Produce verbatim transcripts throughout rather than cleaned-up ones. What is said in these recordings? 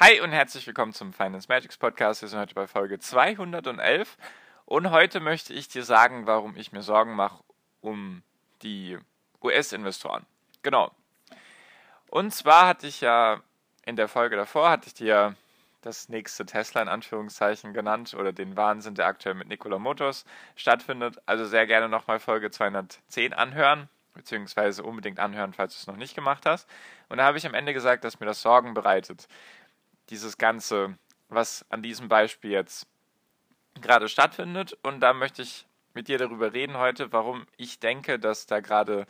Hi und herzlich willkommen zum Finance-Magics-Podcast. Wir sind heute bei Folge zweihundertelf und heute möchte ich dir sagen, warum ich mir Sorgen mache um die U S-Investoren. Genau. Und zwar hatte ich ja in der Folge davor, hatte ich dir das nächste Tesla in Anführungszeichen genannt oder den Wahnsinn, der aktuell mit Nikola Motors stattfindet. Also sehr gerne nochmal Folge zweihundertzehn anhören, beziehungsweise unbedingt anhören, falls du es noch nicht gemacht hast. Und da habe ich am Ende gesagt, dass mir das Sorgen bereitet. Dieses Ganze, was an diesem Beispiel jetzt gerade stattfindet. Und da möchte ich mit dir darüber reden heute, warum ich denke, dass da gerade,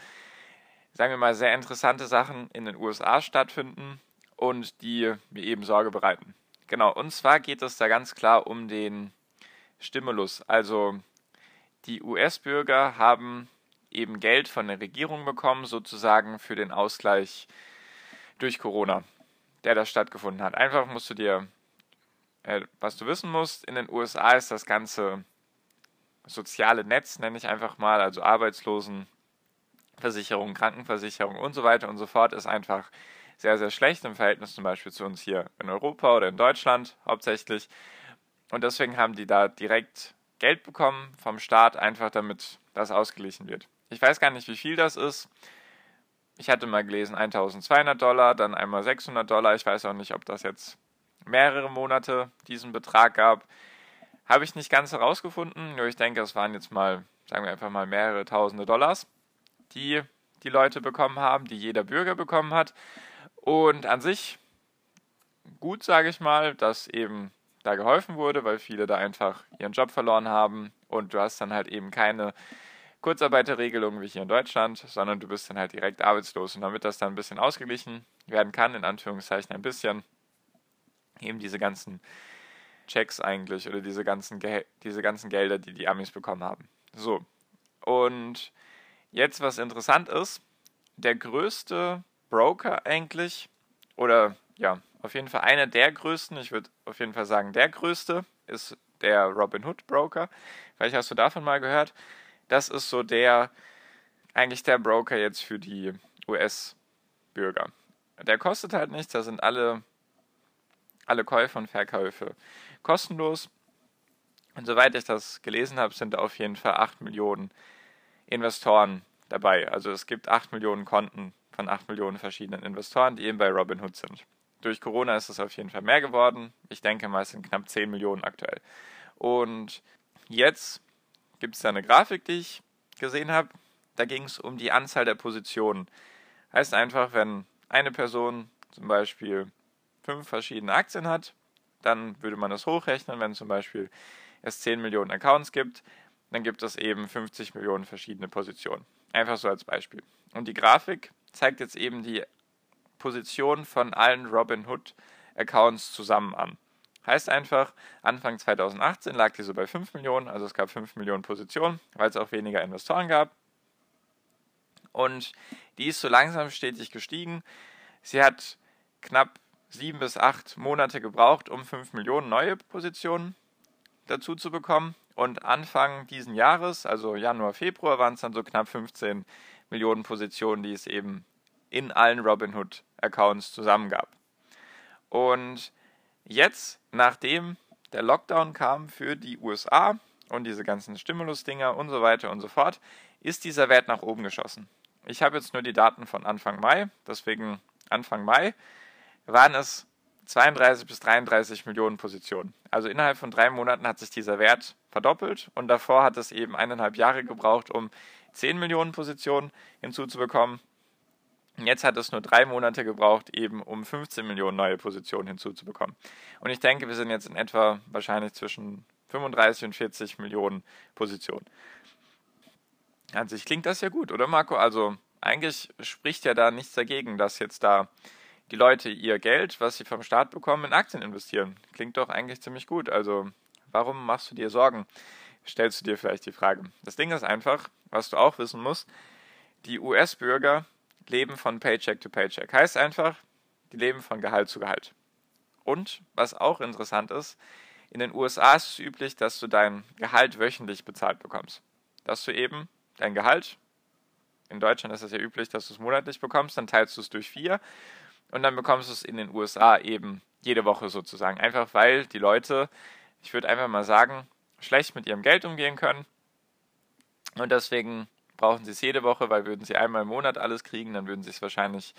sagen wir mal, sehr interessante Sachen in den U S A stattfinden und die mir eben Sorge bereiten. Genau, und zwar geht es da ganz klar um den Stimulus. Also die U S-Bürger haben eben Geld von der Regierung bekommen, sozusagen für den Ausgleich durch Corona, der da stattgefunden hat. Einfach musst du dir, äh, was du wissen musst, in den U S A ist das ganze soziale Netz, nenne ich einfach mal, also Arbeitslosenversicherung, Krankenversicherung und so weiter und so fort, ist einfach sehr, sehr schlecht im Verhältnis zum Beispiel zu uns hier in Europa oder in Deutschland hauptsächlich. Und deswegen haben die da direkt Geld bekommen vom Staat, einfach damit das ausgeglichen wird. Ich weiß gar nicht, wie viel das ist. Ich hatte mal gelesen eintausendzweihundert Dollar, dann einmal sechshundert Dollar. Ich weiß auch nicht, ob das jetzt mehrere Monate diesen Betrag gab. Habe ich nicht ganz herausgefunden, nur ich denke, es waren jetzt mal, sagen wir einfach mal mehrere tausende Dollars, die die Leute bekommen haben, die jeder Bürger bekommen hat. Und an sich gut, sage ich mal, dass eben da geholfen wurde, weil viele da einfach ihren Job verloren haben und du hast dann halt eben keine Kurzarbeiterregelung wie hier in Deutschland, sondern du bist dann halt direkt arbeitslos. Und damit das dann ein bisschen ausgeglichen werden kann, in Anführungszeichen ein bisschen, eben diese ganzen Checks eigentlich oder diese ganzen, Ge- diese ganzen Gelder, die die Amis bekommen haben. So, und jetzt was interessant ist, der größte Broker eigentlich, oder ja, auf jeden Fall einer der größten, ich würde auf jeden Fall sagen der größte, ist der Robinhood Broker. Vielleicht hast du davon mal gehört. Das ist so der, eigentlich der Broker jetzt für die U S-Bürger. Der kostet halt nichts, da sind alle, alle Käufe und Verkäufe kostenlos. Und soweit ich das gelesen habe, sind da auf jeden Fall acht Millionen Investoren dabei. Also es gibt acht Millionen Konten von acht Millionen verschiedenen Investoren, die eben bei Robinhood sind. Durch Corona ist es auf jeden Fall mehr geworden. Ich denke mal, es sind knapp zehn Millionen aktuell. Und jetzt gibt es da eine Grafik, die ich gesehen habe. Da ging es um die Anzahl der Positionen. Heißt einfach, wenn eine Person zum Beispiel fünf verschiedene Aktien hat, dann würde man das hochrechnen. Wenn zum Beispiel es zehn Millionen Accounts gibt, dann gibt es eben fünfzig Millionen verschiedene Positionen. Einfach so als Beispiel. Und die Grafik zeigt jetzt eben die Position von allen Robinhood-Accounts zusammen an. Heißt einfach, Anfang zweitausendachtzehn lag die so bei fünf Millionen, also es gab fünf Millionen Positionen, weil es auch weniger Investoren gab. Und die ist so langsam stetig gestiegen. Sie hat knapp sieben bis acht Monate gebraucht, um fünf Millionen neue Positionen dazu zu bekommen. Und Anfang diesen Jahres, also Januar, Februar, waren es dann so knapp fünfzehn Millionen Positionen, die es eben in allen Robinhood-Accounts zusammen gab. Und jetzt, nachdem der Lockdown kam für die U S A und diese ganzen Stimulus-Dinger und so weiter und so fort, ist dieser Wert nach oben geschossen. Ich habe jetzt nur die Daten von Anfang Mai, deswegen Anfang Mai waren es zweiunddreißig bis dreiunddreißig Millionen Positionen. Also innerhalb von drei Monaten hat sich dieser Wert verdoppelt und davor hat es eben eineinhalb Jahre gebraucht, um zehn Millionen Positionen hinzuzubekommen. Jetzt hat es nur drei Monate gebraucht, eben um fünfzehn Millionen neue Positionen hinzuzubekommen. Und ich denke, wir sind jetzt in etwa wahrscheinlich zwischen fünfunddreißig und vierzig Millionen Positionen. An sich klingt das ja gut, oder Marco? Also eigentlich spricht ja da nichts dagegen, dass jetzt da die Leute ihr Geld, was sie vom Staat bekommen, in Aktien investieren. Klingt doch eigentlich ziemlich gut. Also warum machst du dir Sorgen? Stellst du dir vielleicht die Frage. Das Ding ist einfach, was du auch wissen musst, die U S-Bürger leben von Paycheck to Paycheck. Heißt einfach, die leben von Gehalt zu Gehalt. Und, was auch interessant ist, in den U S A ist es üblich, dass du dein Gehalt wöchentlich bezahlt bekommst. Dass du eben dein Gehalt, in Deutschland ist es ja üblich, dass du es monatlich bekommst, dann teilst du es durch vier und dann bekommst du es in den U S A eben jede Woche sozusagen. Einfach weil die Leute, ich würde einfach mal sagen, schlecht mit ihrem Geld umgehen können und deswegen brauchen sie es jede Woche, weil würden sie einmal im Monat alles kriegen, dann würden sie es wahrscheinlich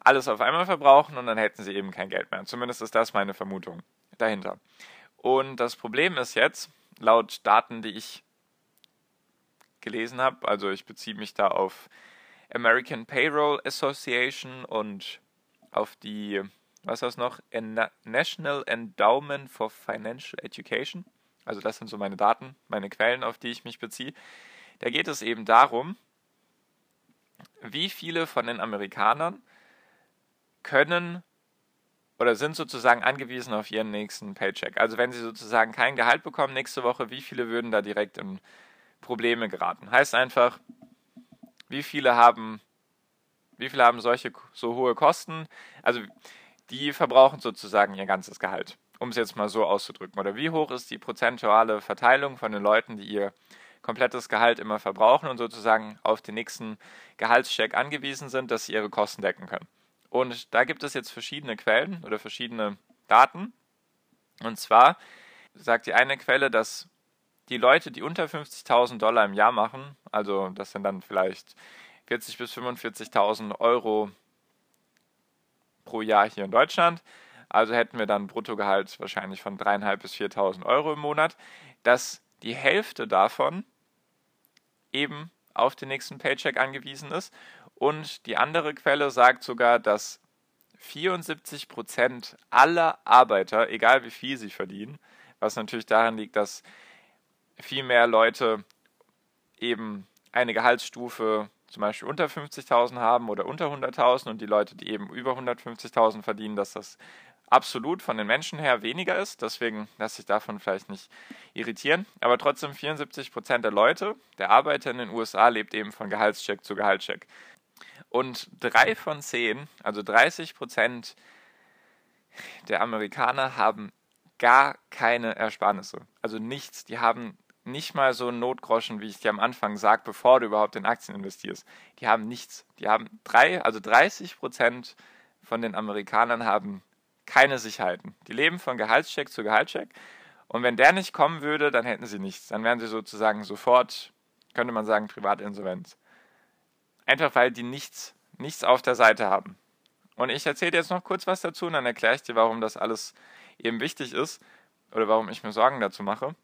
alles auf einmal verbrauchen und dann hätten sie eben kein Geld mehr. Zumindest ist das meine Vermutung dahinter. Und das Problem ist jetzt, laut Daten, die ich gelesen habe, also ich beziehe mich da auf American Payroll Association und auf die, was war es noch, National Endowment for Financial Education. Also das sind so meine Daten, meine Quellen, auf die ich mich beziehe. Da geht es eben darum, wie viele von den Amerikanern können oder sind sozusagen angewiesen auf ihren nächsten Paycheck. Also wenn sie sozusagen kein Gehalt bekommen nächste Woche, wie viele würden da direkt in Probleme geraten? Heißt einfach, wie viele haben, wie viele haben solche so hohe Kosten? Also die verbrauchen sozusagen ihr ganzes Gehalt, um es jetzt mal so auszudrücken. Oder wie hoch ist die prozentuale Verteilung von den Leuten, die ihr komplettes Gehalt immer verbrauchen und sozusagen auf den nächsten Gehaltscheck angewiesen sind, dass sie ihre Kosten decken können? Und da gibt es jetzt verschiedene Quellen oder verschiedene Daten. Und zwar sagt die eine Quelle, dass die Leute, die unter fünfzigtausend Dollar im Jahr machen, also das sind dann vielleicht vierzigtausend bis fünfundvierzigtausend Euro pro Jahr hier in Deutschland, also hätten wir dann ein Bruttogehalt wahrscheinlich von dreitausendfünfhundert bis viertausend Euro im Monat, dass die Hälfte davon eben auf den nächsten Paycheck angewiesen ist. Und die andere Quelle sagt sogar, dass vierundsiebzig Prozent aller Arbeiter, egal wie viel sie verdienen, was natürlich daran liegt, dass viel mehr Leute eben eine Gehaltsstufe zum Beispiel unter fünfzigtausend haben oder unter hunderttausend und die Leute, die eben über hundertfünfzigtausend verdienen, dass das absolut von den Menschen her weniger ist. Deswegen lasse sich davon vielleicht nicht irritieren. Aber trotzdem vierundsiebzig Prozent der Leute, der Arbeiter in den U S A, lebt eben von Gehaltscheck zu Gehaltscheck. Und drei von zehn, also dreißig Prozent der Amerikaner haben gar keine Ersparnisse. Also nichts. Die haben nicht mal so einen Notgroschen, wie ich dir am Anfang sage, bevor du überhaupt in Aktien investierst. Die haben nichts. Die haben drei, also dreißig Prozent von den Amerikanern haben keine Sicherheiten. Die leben von Gehaltscheck zu Gehaltscheck. Und wenn der nicht kommen würde, dann hätten sie nichts. Dann wären sie sozusagen sofort, könnte man sagen, Privatinsolvenz. Einfach weil die nichts, nichts auf der Seite haben. Und ich erzähle dir jetzt noch kurz was dazu und dann erkläre ich dir, warum das alles eben wichtig ist oder warum ich mir Sorgen dazu mache.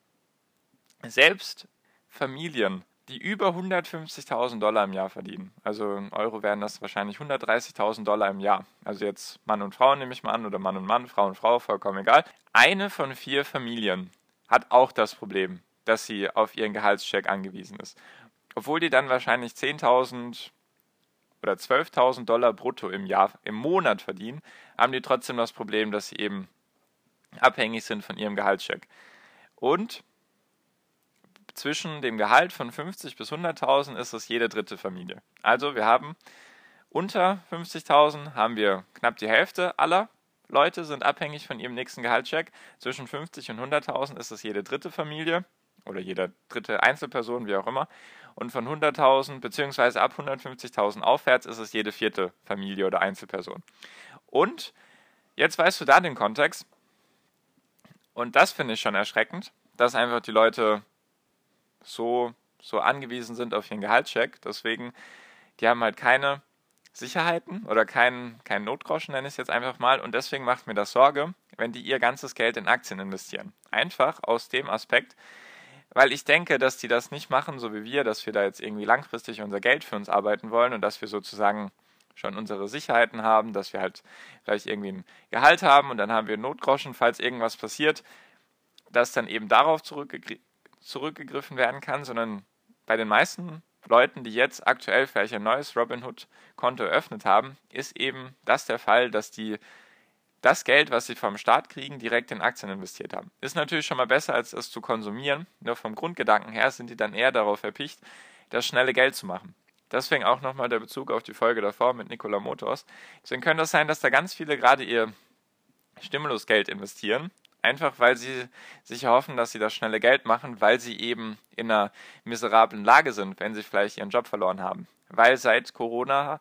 Selbst Familien, die über hundertfünfzigtausend Dollar im Jahr verdienen, also in Euro wären das wahrscheinlich hundertdreißigtausend Dollar im Jahr, also jetzt Mann und Frau nehme ich mal an, oder Mann und Mann, Frau und Frau, vollkommen egal. Eine von vier Familien hat auch das Problem, dass sie auf ihren Gehaltscheck angewiesen ist, obwohl die dann wahrscheinlich zehntausend oder zwölftausend Dollar brutto im Jahr, im Monat verdienen, haben die trotzdem das Problem, dass sie eben abhängig sind von ihrem Gehaltscheck. Und zwischen dem Gehalt von fünfzig bis hunderttausend ist es jede dritte Familie. Also wir haben unter fünfzigtausend haben wir knapp die Hälfte aller Leute sind abhängig von ihrem nächsten Gehaltscheck. Zwischen fünfzig und hunderttausend ist es jede dritte Familie oder jede dritte Einzelperson, wie auch immer. Und von hunderttausend bzw. ab hundertfünfzigtausend aufwärts ist es jede vierte Familie oder Einzelperson. Und jetzt weißt du da den Kontext. Und das finde ich schon erschreckend, dass einfach die Leute so, so angewiesen sind auf ihren Gehaltscheck. Deswegen, die haben halt keine Sicherheiten oder keinen keinen Notgroschen, nenne ich es jetzt einfach mal. Und deswegen macht mir das Sorge, wenn die ihr ganzes Geld in Aktien investieren. Einfach aus dem Aspekt, weil ich denke, dass die das nicht machen, so wie wir, dass wir da jetzt irgendwie langfristig unser Geld für uns arbeiten wollen und dass wir sozusagen schon unsere Sicherheiten haben, dass wir halt vielleicht irgendwie ein Gehalt haben und dann haben wir Notgroschen, falls irgendwas passiert, dass dann eben darauf zurückgegriffen zurückgegriffen werden kann, sondern bei den meisten Leuten, die jetzt aktuell vielleicht ein neues Robinhood-Konto eröffnet haben, ist eben das der Fall, dass die das Geld, was sie vom Staat kriegen, direkt in Aktien investiert haben. Ist natürlich schon mal besser, als das zu konsumieren. Nur vom Grundgedanken her sind die dann eher darauf erpicht, das schnelle Geld zu machen. Deswegen auch nochmal der Bezug auf die Folge davor mit Nikola Motors. Deswegen könnte das sein, dass da ganz viele gerade ihr Stimulusgeld investieren, einfach weil sie sich erhoffen, dass sie das schnelle Geld machen, weil sie eben in einer miserablen Lage sind, wenn sie vielleicht ihren Job verloren haben. Weil seit Corona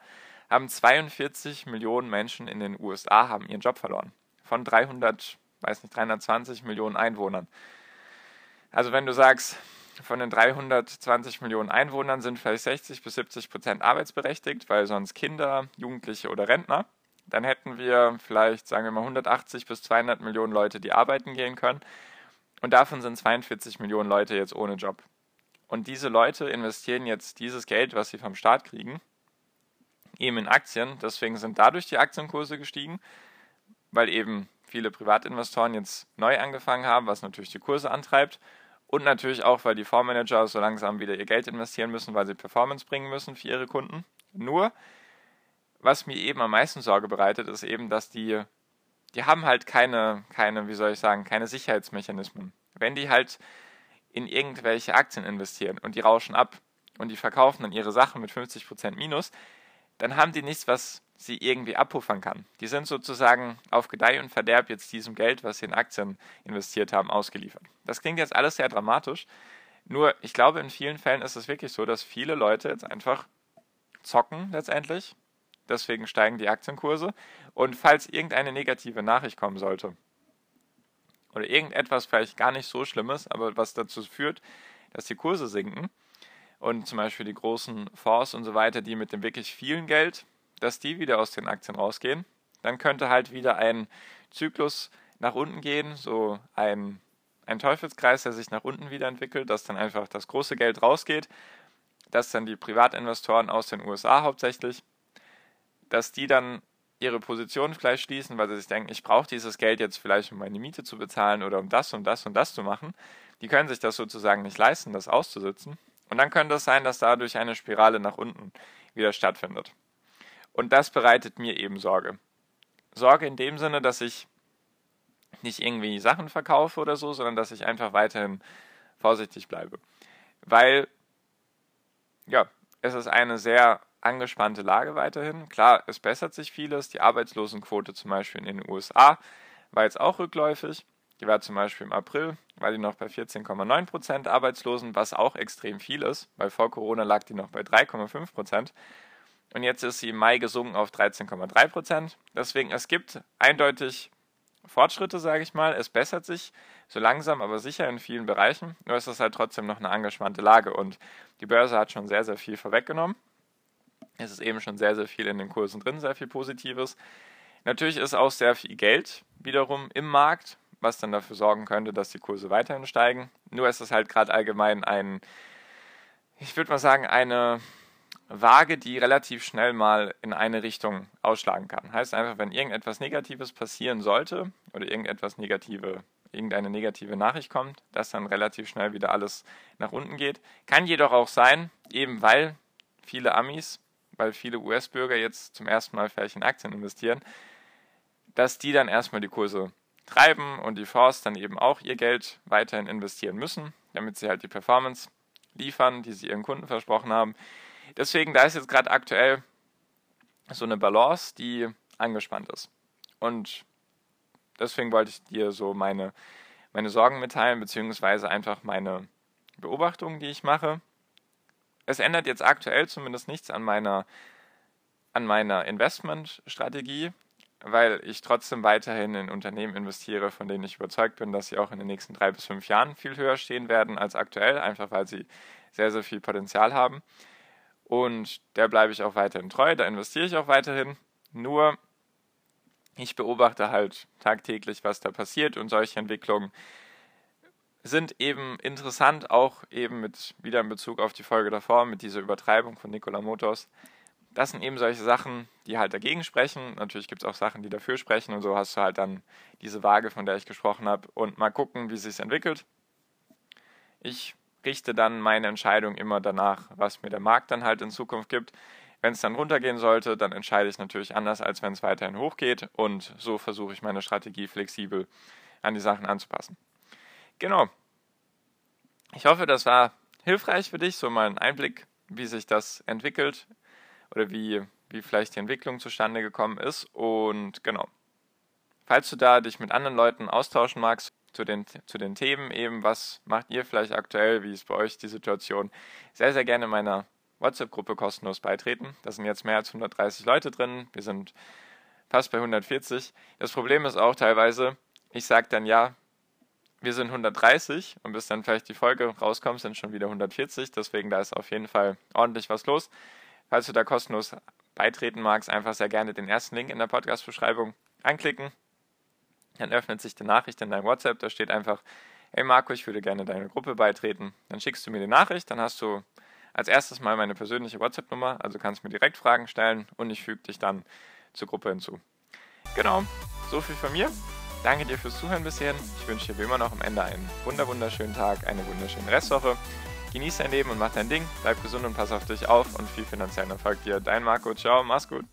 haben zweiundvierzig Millionen Menschen in den U S A haben ihren Job verloren. Von dreihundert, weiß nicht, dreihundertzwanzig Millionen Einwohnern. Also wenn du sagst, von den dreihundertzwanzig Millionen Einwohnern sind vielleicht sechzig bis siebzig Prozent arbeitsberechtigt, weil sonst Kinder, Jugendliche oder Rentner, dann hätten wir vielleicht, sagen wir mal, hundertachtzig bis zweihundert Millionen Leute, die arbeiten gehen können. Und davon sind zweiundvierzig Millionen Leute jetzt ohne Job. Und diese Leute investieren jetzt dieses Geld, was sie vom Staat kriegen, eben in Aktien. Deswegen sind dadurch die Aktienkurse gestiegen, weil eben viele Privatinvestoren jetzt neu angefangen haben, was natürlich die Kurse antreibt. Und natürlich auch, weil die Fondsmanager so langsam wieder ihr Geld investieren müssen, weil sie Performance bringen müssen für ihre Kunden. Nur, was mir eben am meisten Sorge bereitet, ist eben, dass die, die haben halt keine, keine, wie soll ich sagen, keine Sicherheitsmechanismen. Wenn die halt in irgendwelche Aktien investieren und die rauschen ab und die verkaufen dann ihre Sachen mit fünfzig Prozent minus, dann haben die nichts, was sie irgendwie abpuffern kann. Die sind sozusagen auf Gedeih und Verderb jetzt diesem Geld, was sie in Aktien investiert haben, ausgeliefert. Das klingt jetzt alles sehr dramatisch, nur ich glaube, in vielen Fällen ist es wirklich so, dass viele Leute jetzt einfach zocken letztendlich, deswegen steigen die Aktienkurse und falls irgendeine negative Nachricht kommen sollte oder irgendetwas vielleicht gar nicht so Schlimmes, aber was dazu führt, dass die Kurse sinken und zum Beispiel die großen Fonds und so weiter, die mit dem wirklich vielen Geld, dass die wieder aus den Aktien rausgehen, dann könnte halt wieder ein Zyklus nach unten gehen, so ein, ein Teufelskreis, der sich nach unten wieder entwickelt, dass dann einfach das große Geld rausgeht, dass dann die Privatinvestoren aus den U S A hauptsächlich, dass die dann ihre Position vielleicht schließen, weil sie sich denken, ich brauche dieses Geld jetzt vielleicht, um meine Miete zu bezahlen oder um das und das und das zu machen. Die können sich das sozusagen nicht leisten, das auszusitzen. Und dann könnte es sein, dass dadurch eine Spirale nach unten wieder stattfindet. Und das bereitet mir eben Sorge. Sorge in dem Sinne, dass ich nicht irgendwie Sachen verkaufe oder so, sondern dass ich einfach weiterhin vorsichtig bleibe. Weil, ja, es ist eine sehr angespannte Lage weiterhin. Klar, es bessert sich vieles. Die Arbeitslosenquote zum Beispiel in den U S A war jetzt auch rückläufig. Die war zum Beispiel im April, war die noch bei vierzehn Komma neun Prozent Arbeitslosen, was auch extrem viel ist, weil vor Corona lag die noch bei drei Komma fünf Prozent. Und jetzt ist sie im Mai gesunken auf dreizehn Komma drei Prozent. Deswegen, es gibt eindeutig Fortschritte, sage ich mal. Es bessert sich so langsam, aber sicher in vielen Bereichen. Nur ist das halt trotzdem noch eine angespannte Lage. Und die Börse hat schon sehr, sehr viel vorweggenommen. Es ist eben schon sehr, sehr viel in den Kursen drin, sehr viel Positives. Natürlich ist auch sehr viel Geld wiederum im Markt, was dann dafür sorgen könnte, dass die Kurse weiterhin steigen. Nur ist es halt gerade allgemein ein, ich würde mal sagen, eine Waage, die relativ schnell mal in eine Richtung ausschlagen kann. Heißt einfach, wenn irgendetwas Negatives passieren sollte oder irgendetwas negative, irgendeine negative Nachricht kommt, dass dann relativ schnell wieder alles nach unten geht. Kann jedoch auch sein, eben weil viele Amis, weil viele U S-Bürger jetzt zum ersten Mal vielleicht in Aktien investieren, dass die dann erstmal die Kurse treiben und die Fonds dann eben auch ihr Geld weiterhin investieren müssen, damit sie halt die Performance liefern, die sie ihren Kunden versprochen haben. Deswegen, da ist jetzt gerade aktuell so eine Balance, die angespannt ist. Und deswegen wollte ich dir so meine, meine Sorgen mitteilen, beziehungsweise einfach meine Beobachtungen, die ich mache. Es ändert jetzt aktuell zumindest nichts an meiner, an meiner Investmentstrategie, weil ich trotzdem weiterhin in Unternehmen investiere, von denen ich überzeugt bin, dass sie auch in den nächsten drei bis fünf Jahren viel höher stehen werden als aktuell, einfach weil sie sehr, sehr viel Potenzial haben. Und der bleibe ich auch weiterhin treu, da investiere ich auch weiterhin. Nur, ich beobachte halt tagtäglich, was da passiert und solche Entwicklungen sind eben interessant, auch eben mit, wieder in Bezug auf die Folge davor, mit dieser Übertreibung von Nikola Motors. Das sind eben solche Sachen, die halt dagegen sprechen. Natürlich gibt es auch Sachen, die dafür sprechen und so hast du halt dann diese Waage, von der ich gesprochen habe und mal gucken, wie es sich entwickelt. Ich richte dann meine Entscheidung immer danach, was mir der Markt dann halt in Zukunft gibt. Wenn es dann runtergehen sollte, dann entscheide ich natürlich anders, als wenn es weiterhin hochgeht, und so versuche ich meine Strategie flexibel an die Sachen anzupassen. Genau. Ich hoffe, das war hilfreich für dich, so mal ein Einblick, wie sich das entwickelt oder wie, wie vielleicht die Entwicklung zustande gekommen ist. Und genau, falls du da dich mit anderen Leuten austauschen magst zu den, zu den Themen eben, was macht ihr vielleicht aktuell, wie ist bei euch die Situation, sehr, sehr gerne meiner WhatsApp-Gruppe kostenlos beitreten. Da sind jetzt mehr als hundertdreißig Leute drin, wir sind fast bei hundertvierzig. Das Problem ist auch teilweise, ich sage dann ja, wir sind hundertdreißig, und bis dann vielleicht die Folge rauskommt, sind schon wieder hundertvierzig, deswegen da ist auf jeden Fall ordentlich was los. Falls du da kostenlos beitreten magst, einfach sehr gerne den ersten Link in der Podcast-Beschreibung anklicken, dann öffnet sich die Nachricht in deinem WhatsApp, da steht einfach, hey Marco, ich würde gerne deiner Gruppe beitreten, dann schickst du mir die Nachricht, dann hast du als erstes mal meine persönliche WhatsApp-Nummer, also kannst mir direkt Fragen stellen und ich füge dich dann zur Gruppe hinzu. Genau, so viel von mir. Danke dir fürs Zuhören bisher. Ich wünsche dir wie immer noch am Ende einen wunder wunderschönen Tag, eine wunderschöne Restwoche. Genieß dein Leben und mach dein Ding. Bleib gesund und pass auf dich auf, und viel finanziellen Erfolg dir. Dein Marco. Ciao, mach's gut.